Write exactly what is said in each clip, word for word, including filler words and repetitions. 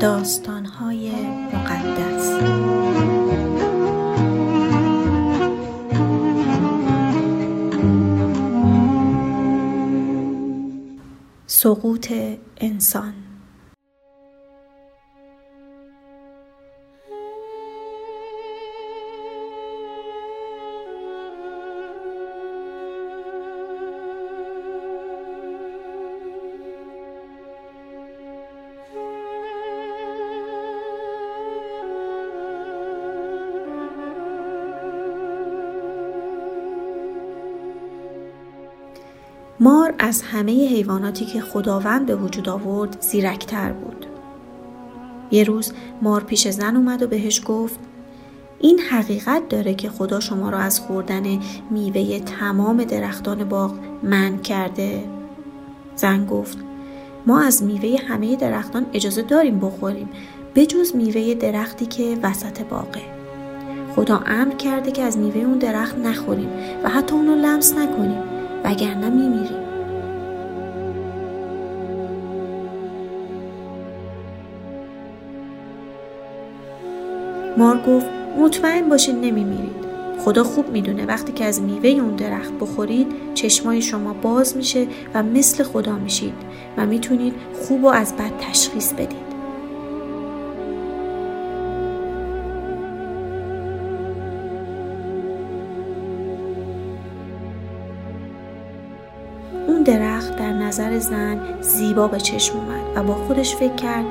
داستان‌های مقدس. سقوط انسان. مار از همه حیواناتی که خداوند به وجود آورد زیرکتر بود. یه روز مار پیش زن اومد و بهش گفت: این حقیقت داره که خدا شما را از خوردن میوه تمام درختان باغ منع کرده؟ زن گفت: ما از میوه همه درختان اجازه داریم بخوریم، بجز میوه درختی که وسط باغه. خدا امر کرده که از میوه اون درخت نخوریم و حتی اونو لمس نکنیم، وگرنه میمیریم. مار گفت: مطمئن باشین نمیمیرید. خدا خوب میدونه وقتی که از میوه اون درخت بخورید چشمای شما باز میشه و مثل خدا میشید و میتونید خوب و از بد تشخیص بدید. درخت در نظر زن زیبا به چشم اومد و با خودش فکر کرد: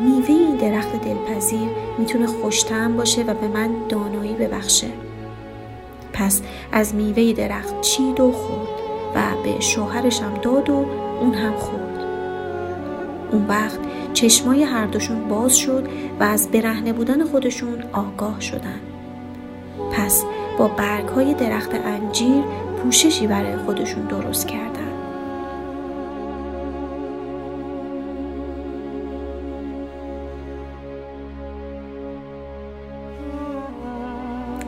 میوه این درخت دلپذیر میتونه خوش‌طعم باشه و به من دانایی ببخشه. پس از میوه درخت چید و خورد و به شوهرش هم داد و اون هم خورد. اون وقت چشمای هر دوشون باز شد و از برهنه بودن خودشون آگاه شدن. پس با برگ‌های درخت انجیر پوششی برای خودشون درست کردن.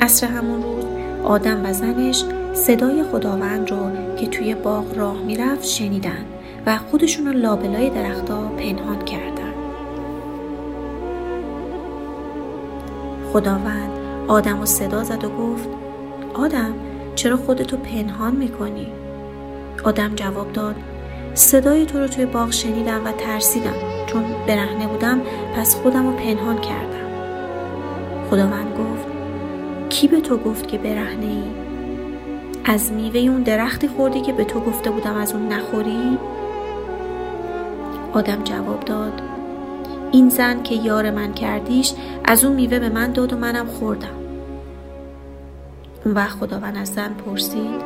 عصر همون روز آدم و زنش صدای خداوند رو که توی باغ راه میرفت شنیدن و خودشون رو لابلای درخت‌ها پنهان کردن. خداوند آدم رو صدا زد و گفت: آدم، چرا خودتو پنهان میکنی؟ آدم جواب داد: صدای تو رو توی باغ شنیدم و ترسیدم، چون برهنه بودم پس خودم رو پنهان کردم. خداوند گفت: کی به تو گفت که برهنه ای؟ از میوه اون درختی خوردی که به تو گفته بودم از اون نخوری؟ آدم جواب داد: این زن که یار من کردیش از اون میوه به من داد و منم خوردم. اون وقت خداوند از زن پرسید: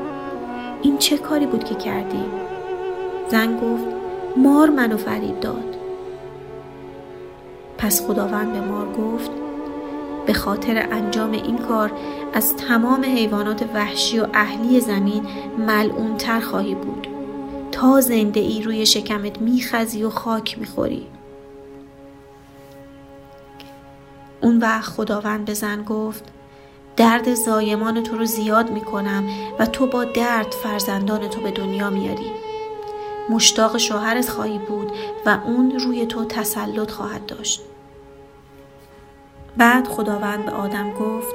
این چه کاری بود که کردی؟ زن گفت: مار منو فریب داد. پس خداوند به مار گفت: به خاطر انجام این کار از تمام حیوانات وحشی و اهلی زمین ملعون‌تر خواهی بود. تا زنده ای روی شکمت میخزی و خاک میخوری. اون وقت خداوند به زن گفت: درد زایمان تو رو زیاد میکنم و تو با درد فرزندان تو به دنیا میاری. مشتاق شوهرت خواهی بود و اون روی تو تسلط خواهد داشت. بعد خداوند به آدم گفت: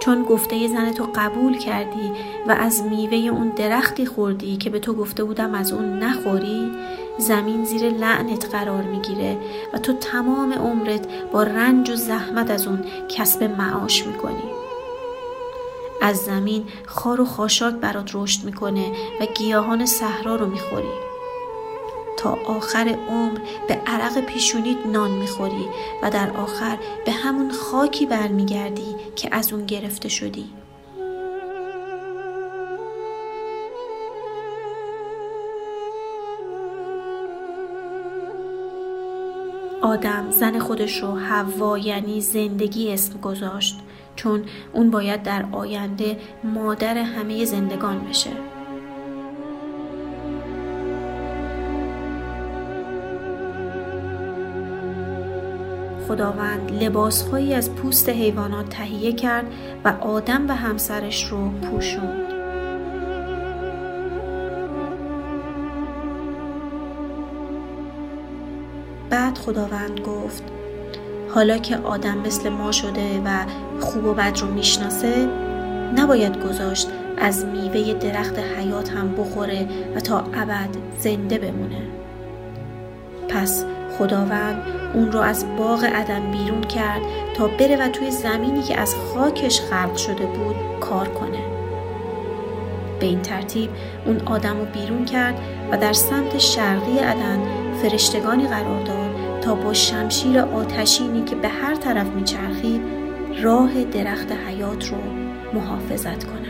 چون گفته زن تو قبول کردی و از میوه اون درختی خوردی که به تو گفته بودم از اون نخوری، زمین زیر لعنت قرار میگیره و تو تمام عمرت با رنج و زحمت از اون کسب معاش میکنی. از زمین خار و خاشاک برات رشد میکنه و گیاهان صحرا رو میخوری. تا آخر عمر به عرق پیشونیت نان میخوری و در آخر به همون خاکی برمیگردی که از اون گرفته شدی. آدم زن خودش رو حوا، یعنی زندگی، اسم گذاشت، چون اون باید در آینده مادر همه زندگان بشه. خداوند لباسهایی از پوست حیوانات تهیه کرد و آدم و همسرش رو پوشوند. بعد خداوند گفت حالا که آدم مثل ما شده و خوب و بد رو میشناسه، نباید گذاشت از میوه درخت حیات هم بخوره و تا ابد زنده بمونه. پس خداوند اون رو از باغ عدن بیرون کرد تا بره و توی زمینی که از خاکش خلق شده بود کار کنه. به این ترتیب اون آدم رو بیرون کرد و در سمت شرقی عدن فرشتگانی قرار داد تا با شمشیر آتشینی که به هر طرف میچرخید راه درخت حیات رو محافظت کنند.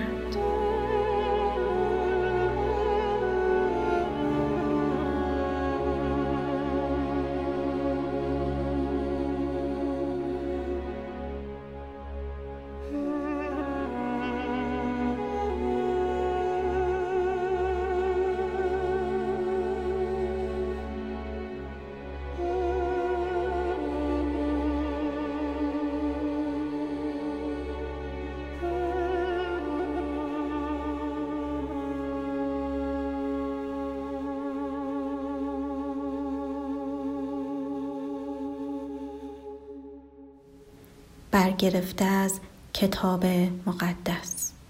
برگرفته از کتاب مقدس.